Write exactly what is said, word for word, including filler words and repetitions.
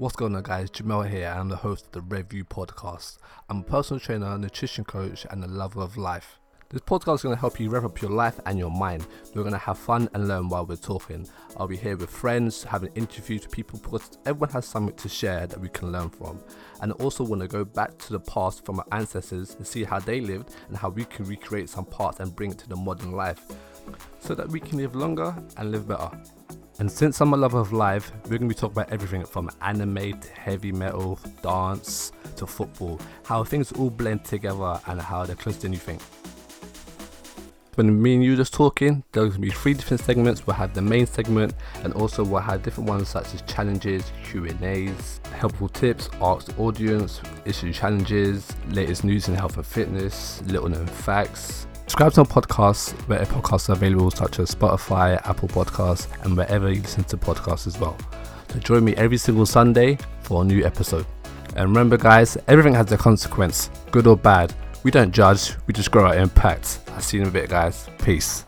What's going on, guys? Jamel here, and I'm the host of the RevU Podcast. I'm a personal trainer, nutrition coach, and a lover of life. This podcast is going to help you rev up your life and your mind. We're going to have fun and learn while we're talking. I'll be here with friends, having interviews with people, because everyone has something to share that we can learn from. And I also want to go back to the past from our ancestors and see how they lived and how we can recreate some parts and bring it to the modern life so that we can live longer and live better. And since I'm a lover of life, we're going to be talking about everything from anime to heavy metal, dance to football, how things all blend together and how they're closer than you think. When me and you just talking, there's going to be three different segments. We'll have the main segment, and also we'll have different ones such as challenges, Q and A's, helpful tips, ask the audience, issue challenges, latest news in health and fitness, little known facts. Subscribe to our podcasts where podcasts are available, such as Spotify, Apple Podcasts, and wherever you listen to podcasts as well. So join me every single Sunday for a new episode. And remember, guys, everything has a consequence, good or bad. We don't judge, we just grow our impact. I'll see you in a bit, guys. Peace.